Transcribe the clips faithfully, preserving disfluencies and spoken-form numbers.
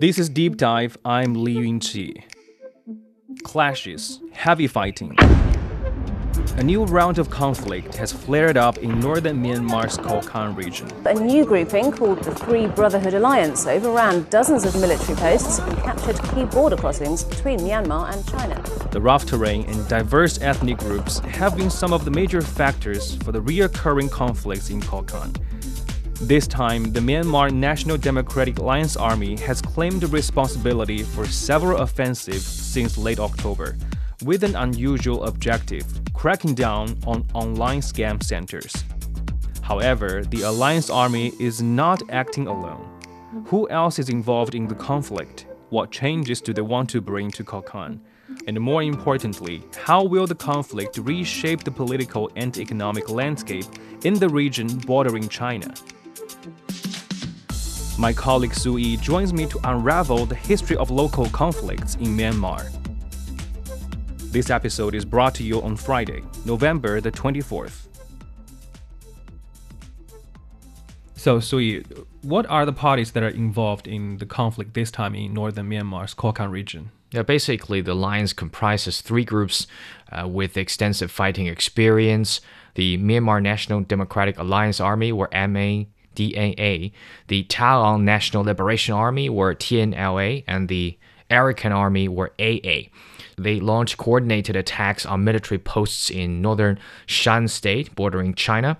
This is Deep Dive, I'm Li Yunqi. Clashes, heavy fighting. A new round of conflict has flared up in northern Myanmar's Kokang region. A new grouping called the Three Brotherhood Alliance overran dozens of military posts and captured key border crossings between Myanmar and China. The rough terrain and diverse ethnic groups have been some of the major factors for the reoccurring conflicts in Kokang. This time, the Myanmar National Democratic Alliance Army has claimed responsibility for several offensives since late October, with an unusual objective, cracking down on online scam centers. However, the Alliance Army is not acting alone. Who else is involved in the conflict? What changes do they want to bring to Kokang? And more importantly, how will the conflict reshape the political and economic landscape in the region bordering China? My colleague Su Yi joins me to unravel the history of local conflicts in Myanmar. This episode is brought to you on Friday, November the twenty-fourth. So Su Yi, what are the parties that are involved in the conflict this time in northern Myanmar's Kokang region? Yeah, basically, the alliance comprises three groups uh, with extensive fighting experience: the Myanmar National Democratic Alliance Army, or M A D A A, the Ta'ang National Liberation Army, or T N L A, and the Arakan Army, or A A. They launched coordinated attacks on military posts in northern Shan State, bordering China,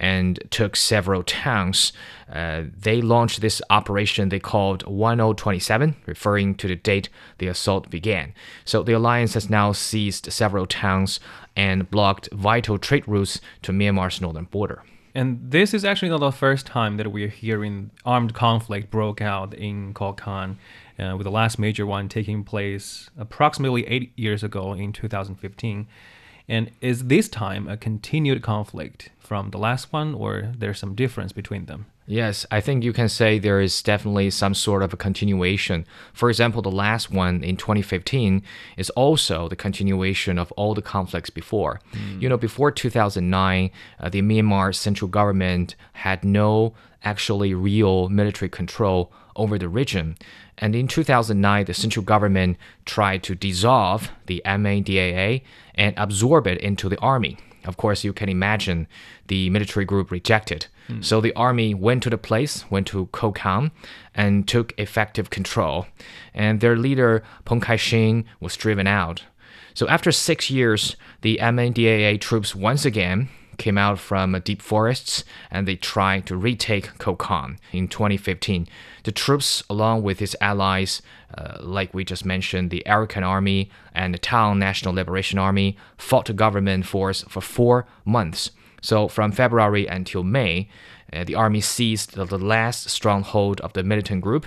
and took several towns. Uh, they launched this operation they called ten twenty-seven, referring to the date the assault began. So the alliance has now seized several towns and blocked vital trade routes to Myanmar's northern border. And this is actually not the first time that we're hearing armed conflict broke out in Kokang, uh, with the last major one taking place approximately eight years ago in two thousand fifteen. And is this time a continued conflict from the last one, or there's some difference between them? Yes, I think you can say there is definitely some sort of a continuation. For example, the last one in twenty fifteen is also the continuation of all the conflicts before. Mm. You know, before two thousand nine, uh, the Myanmar central government had no actually real military control over the region. And in two thousand nine, the central government tried to dissolve the M A D A A and absorb it into the army. Of course, you can imagine the military group rejected. Mm. So the army went to the place, went to Kokang, and took effective control. And their leader, Peng Kaisheng, was driven out. So after six years, the M A D A A troops once again came out from deep forests, and they tried to retake Kokang in twenty fifteen. The troops, along with its allies, uh, like we just mentioned, the Arakan Army and the Ta'ang National Liberation Army, fought the government force for four months. So from February until May, uh, the army seized the last stronghold of the militant group,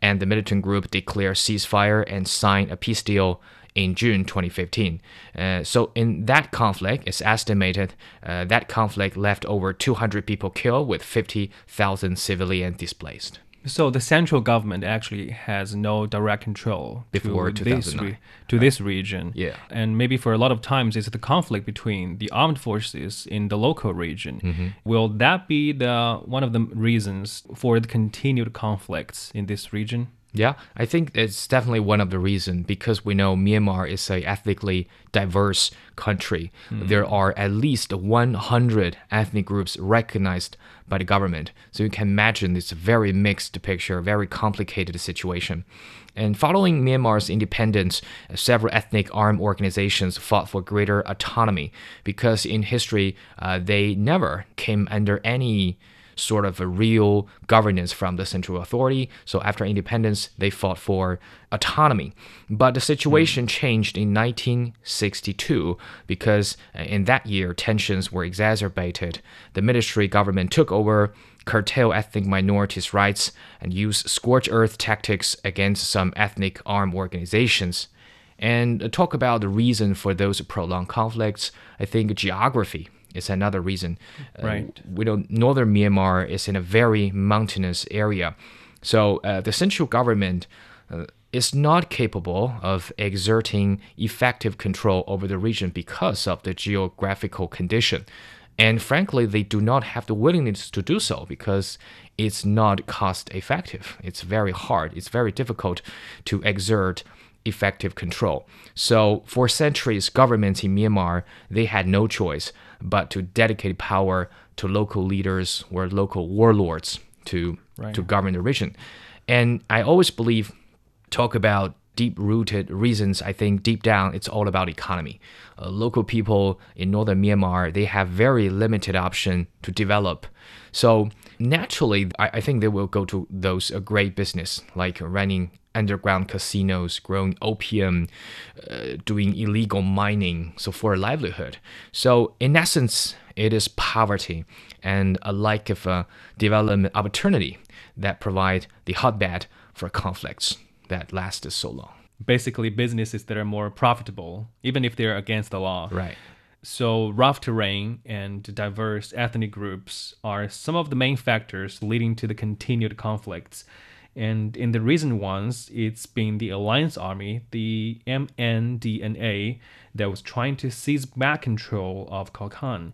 and the militant group declared ceasefire and signed a peace deal in June twenty fifteen. Uh, so in that conflict, it's estimated uh, that conflict left over two hundred people killed with fifty thousand civilians displaced. So the central government actually has no direct control before to, this, re to right. this region. Yeah. And maybe for a lot of times it's the conflict between the armed forces in the local region. Mm-hmm. Will that be the one of the reasons for the continued conflicts in this region? Yeah, I think it's definitely one of the reasons, because we know Myanmar is an ethnically diverse country. Mm. There are at least one hundred ethnic groups recognized by the government. So you can imagine it's a very mixed picture, a very complicated situation. And following Myanmar's independence, several ethnic armed organizations fought for greater autonomy, because in history, uh, they never came under any sort of a real governance from the central authority. So after independence, they fought for autonomy. But the situation mm. changed in nineteen sixty-two, because in that year, tensions were exacerbated. The military government took over, curtailed ethnic minorities' rights, and used scorched earth tactics against some ethnic armed organizations. And talk about the reason for those prolonged conflicts, I think geography is another reason. Right. Uh, we know northern Myanmar is in a very mountainous area. So uh, the central government uh, is not capable of exerting effective control over the region because of the geographical condition. And frankly, they do not have the willingness to do so because it's not cost effective. It's very hard. It's very difficult to exert effective control. So for centuries, governments in Myanmar, they had no choice but to dedicate power to local leaders or local warlords to, right. to govern the region. And I always believe, talk about deep-rooted reasons, I think deep down, it's all about economy. Uh, local people in northern Myanmar, they have very limited option to develop. So naturally, I, I think they will go to those uh, great business, like running underground casinos, growing opium, uh, doing illegal mining, so for a livelihood. So in essence, it is poverty and a lack of a development opportunity that provide the hotbed for conflicts that lasted so long. Basically, businesses that are more profitable, even if they're against the law. Right. So rough terrain and diverse ethnic groups are some of the main factors leading to the continued conflicts. And in the recent ones, it's been the Alliance Army, the M N D N A, that was trying to seize back control of Kokang.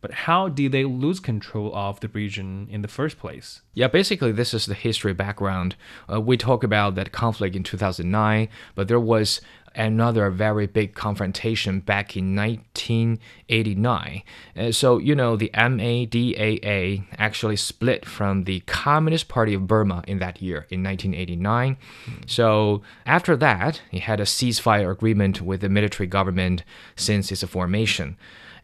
But how did they lose control of the region in the first place? Yeah, basically, this is the history background. Uh, we talk about that conflict in two thousand nine, but there was another very big confrontation back in nineteen eighty-nine. Uh, so, you know, the M A D A A actually split from the Communist Party of Burma in that year, in nineteen eighty-nine. Mm-hmm. So after that, it had a ceasefire agreement with the military government since its formation.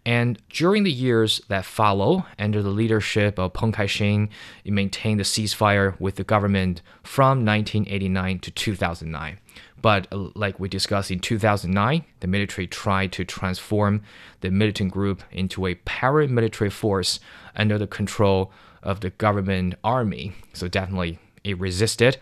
And during the years that follow, under the leadership of Peng Kaixin, it maintained the ceasefire with the government from nineteen eighty-nine to two thousand nine. But like we discussed in two thousand nine, the military tried to transform the militant group into a paramilitary force under the control of the government army. So definitely it resisted.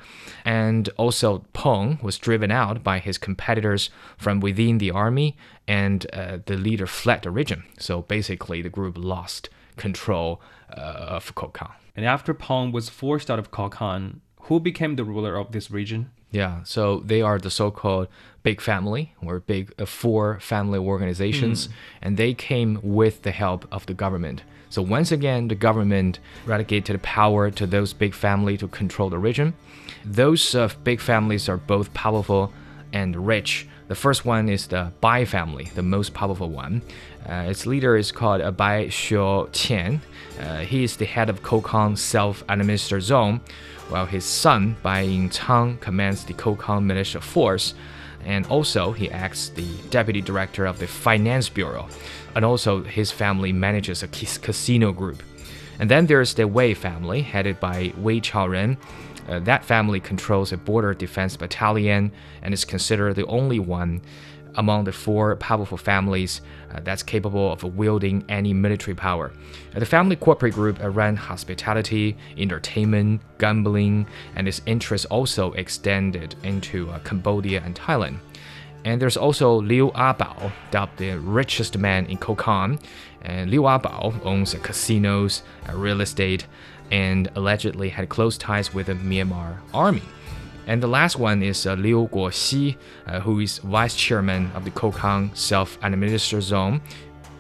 And also Peng was driven out by his competitors from within the army, and uh, the leader fled the region. So basically the group lost control uh, of Kokang. And after Peng was forced out of Kokang, who became the ruler of this region? Yeah, so they are the so-called Big Family, or big uh, four family organizations, mm. and they came with the help of the government. So once again, the government relegated power to those Big Family to control the region. Those uh, Big Families are both powerful and rich. The first one is the Bai family, the most powerful one. Uh, its leader is called uh, Bai Xiu Qian. Uh, he is the head of Kokang Self-Administered Zone, while his son, Bai Ying Chang, commands the Kokang Militia Force, and also he acts the deputy director of the Finance Bureau, and also his family manages a casino group. And then there's the Wei family, headed by Wei Chao Ren. Uh, that family controls a border defense battalion and is considered the only one among the four powerful families uh, that's capable of wielding any military power. Uh, the family corporate group ran hospitality, entertainment, gambling, and its interests also extended into uh, Cambodia and Thailand. And there's also Liu Abao, dubbed the richest man in Kokang. And Liu Abao owns uh, casinos, uh, real estate, and allegedly had close ties with the Myanmar army. And the last one is uh, Liu Guoxi, uh, who is vice chairman of the Kokang Self-Administered Zone.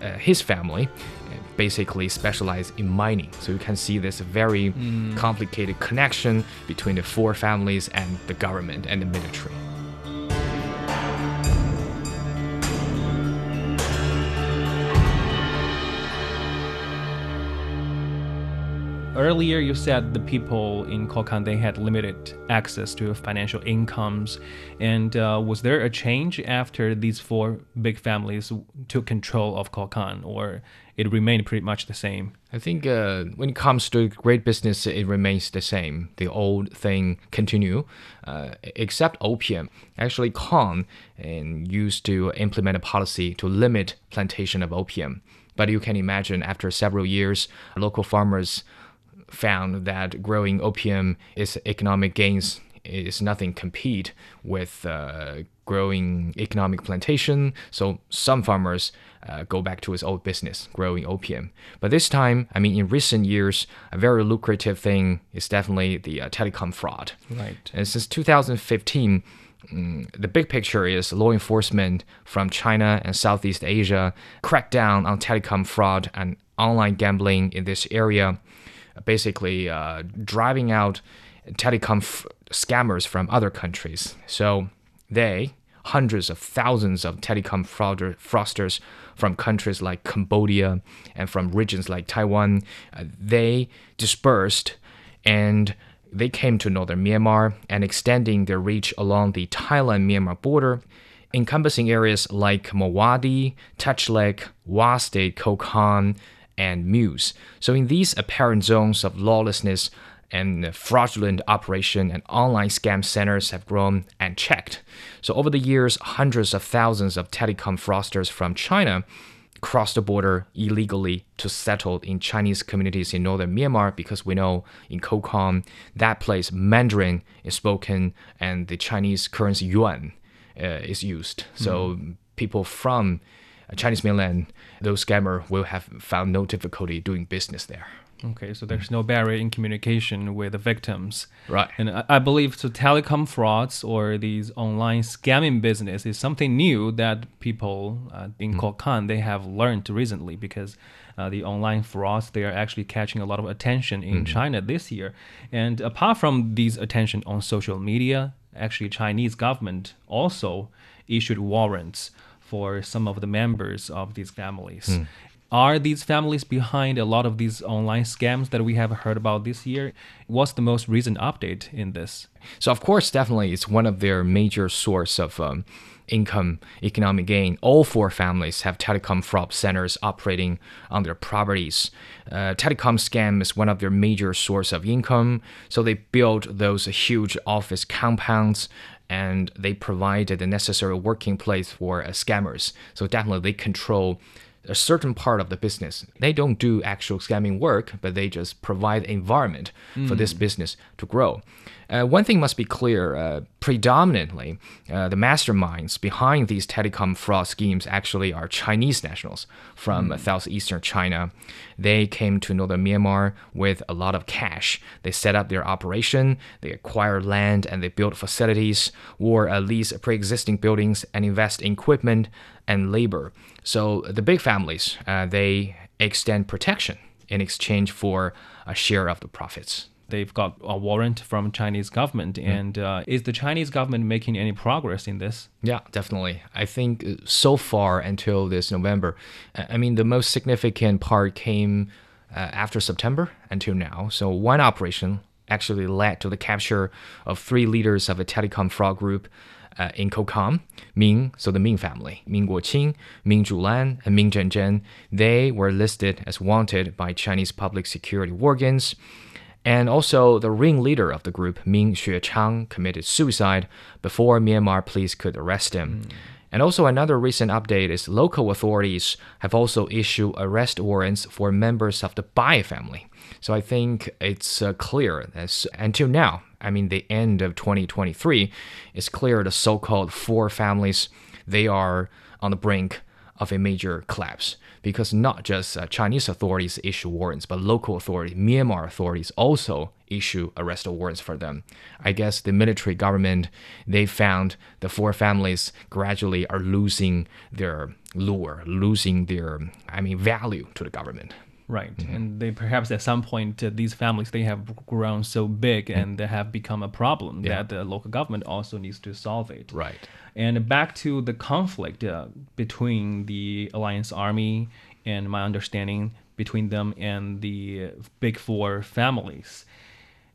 Uh, his family uh, basically specializes in mining. So you can see this very mm. complicated connection between the four families and the government and the military. Earlier, you said the people in Kokang, they had limited access to financial incomes. And uh, was there a change after these four big families took control of Kokang, or it remained pretty much the same? I think uh, when it comes to great business, it remains the same. The old thing continue, uh, except opium. Actually, Kong and used to implement a policy to limit plantation of opium. But you can imagine after several years, local farmers found that growing opium, its economic gains is nothing compete with uh, growing economic plantation. So some farmers uh, go back to his old business, growing opium. But this time, I mean, in recent years, a very lucrative thing is definitely the uh, telecom fraud. Right. And since two thousand fifteen, the big picture is law enforcement from China and Southeast Asia cracked down on telecom fraud and online gambling in this area, basically uh, driving out telecom f scammers from other countries. So they, hundreds of thousands of telecom fraud fraudsters from countries like Cambodia and from regions like Taiwan, uh, they dispersed and they came to northern Myanmar and extending their reach along the Thailand-Myanmar border, encompassing areas like Mawadi, Touch Wa State, Kokang, and Muse. So in these apparent zones of lawlessness and fraudulent operation and online scam centers have grown and checked. So over the years, hundreds of thousands of telecom fraudsters from China crossed the border illegally to settle in Chinese communities in northern Myanmar, because we know in Kokang, that place, Mandarin is spoken and the Chinese currency yuan uh, is used. So mm-hmm. people from Chinese mainland, those scammers will have found no difficulty doing business there. Okay, so there's no barrier in communication with the victims. Right. And I, I believe so telecom frauds or these online scamming business is something new that people uh, in mm. Kokang, they have learned recently, because uh, the online frauds, they are actually catching a lot of attention in mm. China this year. And apart from these attention on social media, actually Chinese government also issued warrants for some of the members of these families. Mm. Are these families behind a lot of these online scams that we have heard about this year? What's the most recent update in this? So, of course, definitely it's one of their major source of um, income, economic gain. All four families have telecom fraud centers operating on their properties. Uh, telecom scam is one of their major source of income. So they built those huge office compounds, and they provided the necessary working place for uh, scammers. So definitely they control a certain part of the business. They don't do actual scamming work, but they just provide environment mm. for this business to grow. Uh, one thing must be clear, uh, predominantly, uh, the masterminds behind these telecom fraud schemes actually are Chinese nationals from mm. southeastern China. They came to northern Myanmar with a lot of cash. They set up their operation, they acquire land, and they build facilities or uh, lease pre-existing buildings and invest in equipment and labor. So the big families, uh, they extend protection in exchange for a share of the profits. They've got a warrant from Chinese government. Mm. And uh, is the Chinese government making any progress in this? Yeah, definitely. I think so far until this November, I mean, the most significant part came uh, after September until now. So one operation actually led to the capture of three leaders of a telecom fraud group Uh, in Kokang, Ming, so the Ming family, Ming Guoqing, Ming Zhulan, and Ming Zhenzhen, they were listed as wanted by Chinese public security organs. And also the ringleader of the group, Ming Xuechang, committed suicide before Myanmar police could arrest him. Mm. And also another recent update is local authorities have also issued arrest warrants for members of the Bai family. So I think it's uh, clear that until now, I mean, the end of twenty twenty-three, it's clear the so-called four families, they are on the brink of a major collapse, because not just uh, Chinese authorities issue warrants, but local authorities, Myanmar authorities also issue arrest warrants for them. I guess the military government, they found the four families gradually are losing their lure, losing their, I mean, value to the government. Right. Mm-hmm. And they perhaps at some point, uh, these families, they have grown so big mm-hmm. and they have become a problem yeah. that the local government also needs to solve it. Right. And back to the conflict uh, between the Alliance Army and my understanding between them and the big four families.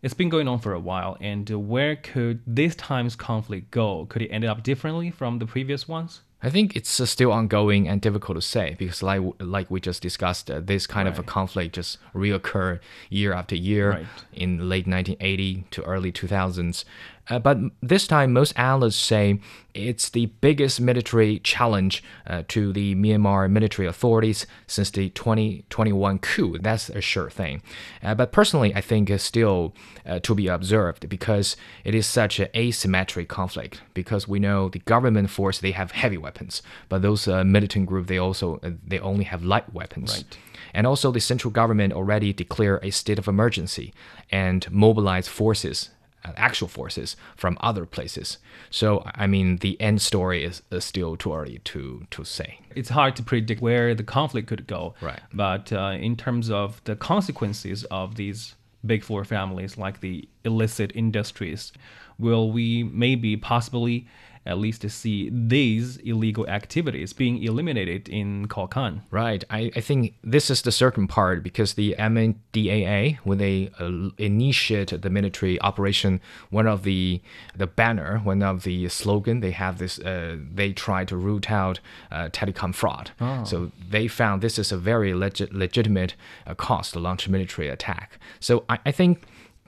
It's been going on for a while. And uh, where could this time's conflict go? Could it end up differently from the previous ones? I think it's uh, still ongoing and difficult to say, because like, like we just discussed, uh, this kind right. of a conflict just reoccur year after year right. in late nineteen eighty to early two thousands. Uh, but this time, most analysts say it's the biggest military challenge uh, to the Myanmar military authorities since the twenty twenty-one coup. That's a sure thing. Uh, but personally, I think it's still uh, to be observed, because it is such an asymmetric conflict, because we know the government force, they have heavy weapons, but those uh, militant group, they also uh, they only have light weapons. Right. And also the central government already declared a state of emergency and mobilized forces actual forces from other places. So, I mean, the end story is, is still too early to, to say. It's hard to predict where the conflict could go. Right. But uh, in terms of the consequences of these big four families, like the illicit industries, will we maybe possibly at least to see these illegal activities being eliminated in Kokang? Right. I, I think this is the certain part, because the M N D A A, when they uh, initiated the military operation, one of the the banner, one of the slogan they have this, uh, they try to root out uh, telecom fraud. Oh. So they found this is a very legit, legitimate uh, cause to launch a military attack. So I, I think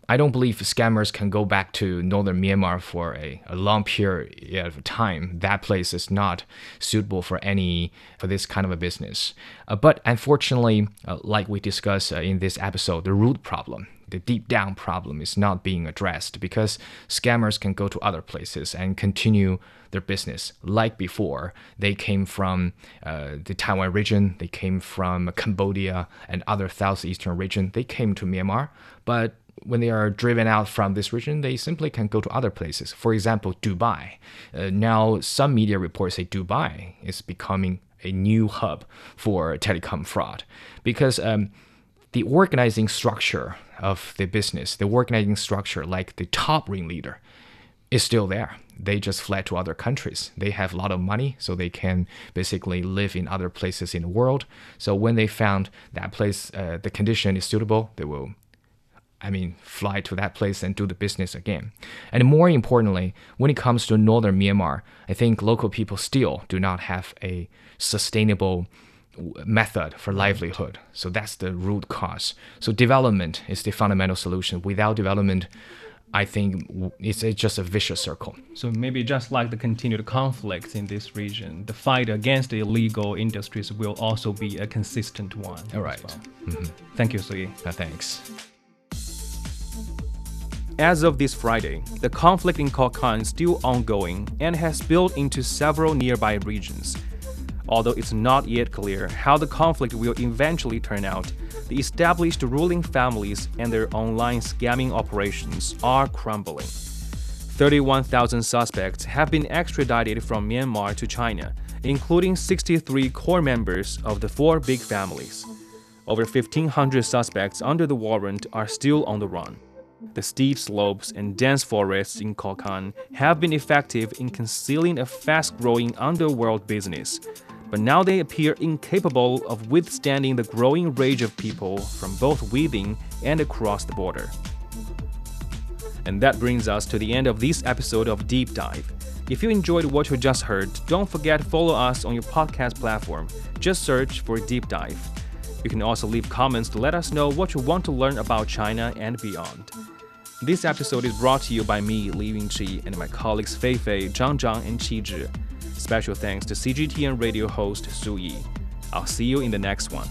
I don't believe scammers can go back to northern Myanmar for a, a long period of time. That place is not suitable for any for this kind of a business. Uh, but unfortunately, uh, like we discussed uh, in this episode, the root problem, the deep down problem is not being addressed, because scammers can go to other places and continue their business. Like before, they came from uh, the Taiwan region, they came from Cambodia and other southeastern region. They came to Myanmar, but when they are driven out from this region, they simply can go to other places. For example, Dubai. Uh, now, some media reports say Dubai is becoming a new hub for telecom fraud, because um, the organizing structure of the business, the organizing structure like the top ringleader, is still there. They just fled to other countries. They have a lot of money, so they can basically live in other places in the world. So when they found that place, uh, the condition is suitable, they will I mean, fly to that place and do the business again. And more importantly, when it comes to northern Myanmar, I think local people still do not have a sustainable method for livelihood. So that's the root cause. So development is the fundamental solution. Without development, I think it's just a vicious circle. So maybe just like the continued conflicts in this region, the fight against the illegal industries will also be a consistent one. All right. Well. Mm-hmm. Thank you, Su Yi. Uh, thanks. As of this Friday, the conflict in Kokang is still ongoing and has spilled into several nearby regions. Although it's not yet clear how the conflict will eventually turn out, the established ruling families and their online scamming operations are crumbling. thirty-one thousand suspects have been extradited from Myanmar to China, including sixty-three core members of the four big families. Over fifteen hundred suspects under the warrant are still on the run. The steep slopes and dense forests in Kokang have been effective in concealing a fast-growing underworld business, but now they appear incapable of withstanding the growing rage of people from both within and across the border. And that brings us to the end of this episode of Deep Dive. If you enjoyed what you just heard, don't forget to follow us on your podcast platform. Just search for Deep Dive. You can also leave comments to let us know what you want to learn about China and beyond. This episode is brought to you by me, Li Yunqi, and my colleagues Feifei, Zhang Zhang, and Qi Zhi. Special thanks to C G T N radio host Su Yi. I'll see you in the next one.